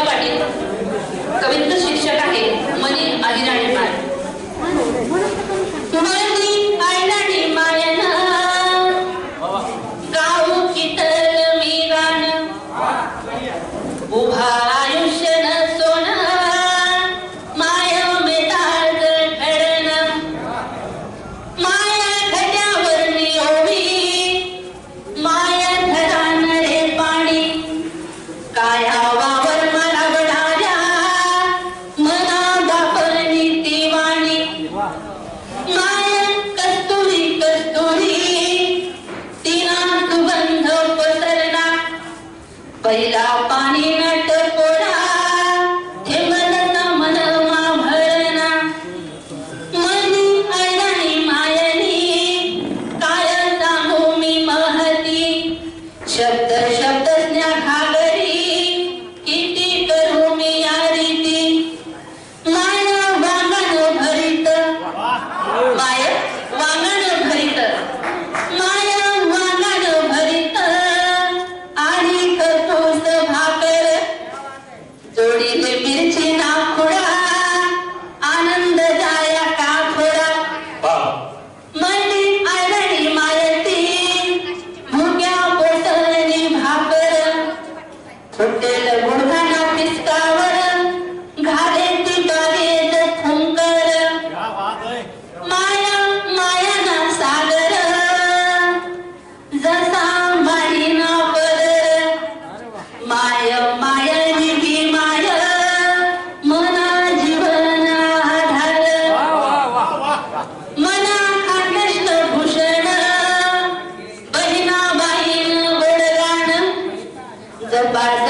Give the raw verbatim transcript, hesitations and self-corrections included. कविता शिक्षक आहे मन्ही अहिरानी माय। मन्ही अहिरानी माय ना गाऊ कीर्तन मी गाणं उभा आयुष्य न सोना माया मेताळ ठरणं माया खड्यावर निओवी माया धरण रे पाणी कायावा माया कस्तुरी कस्तुरी तिना सुगंध पसरला पहिला पाणी नट पोळा थेंबला मन माभळना मन्ही अहिरानी मायनी काय सांगू मी महती शब्द शब्द ज्ञा घागरी किती करू मी या रीती माया वांगण भरित माया वांगण भरित माया वांगण भरित आणि करतोस भाकर जोडीने मिरची नाखुडा आनंद जाया का थोडा मन्ही अहिरानी मायती भुक्या पोटली भाकर फुटेल गुडघाना पिस्कावर घाले ती बागेत फुंकर माया माया ना सागर जसा मारी ना पदर माया माया निधी माया मना जीवन आधार मना कृष्ण भूषण बहिणा बाईन वडगाण जपा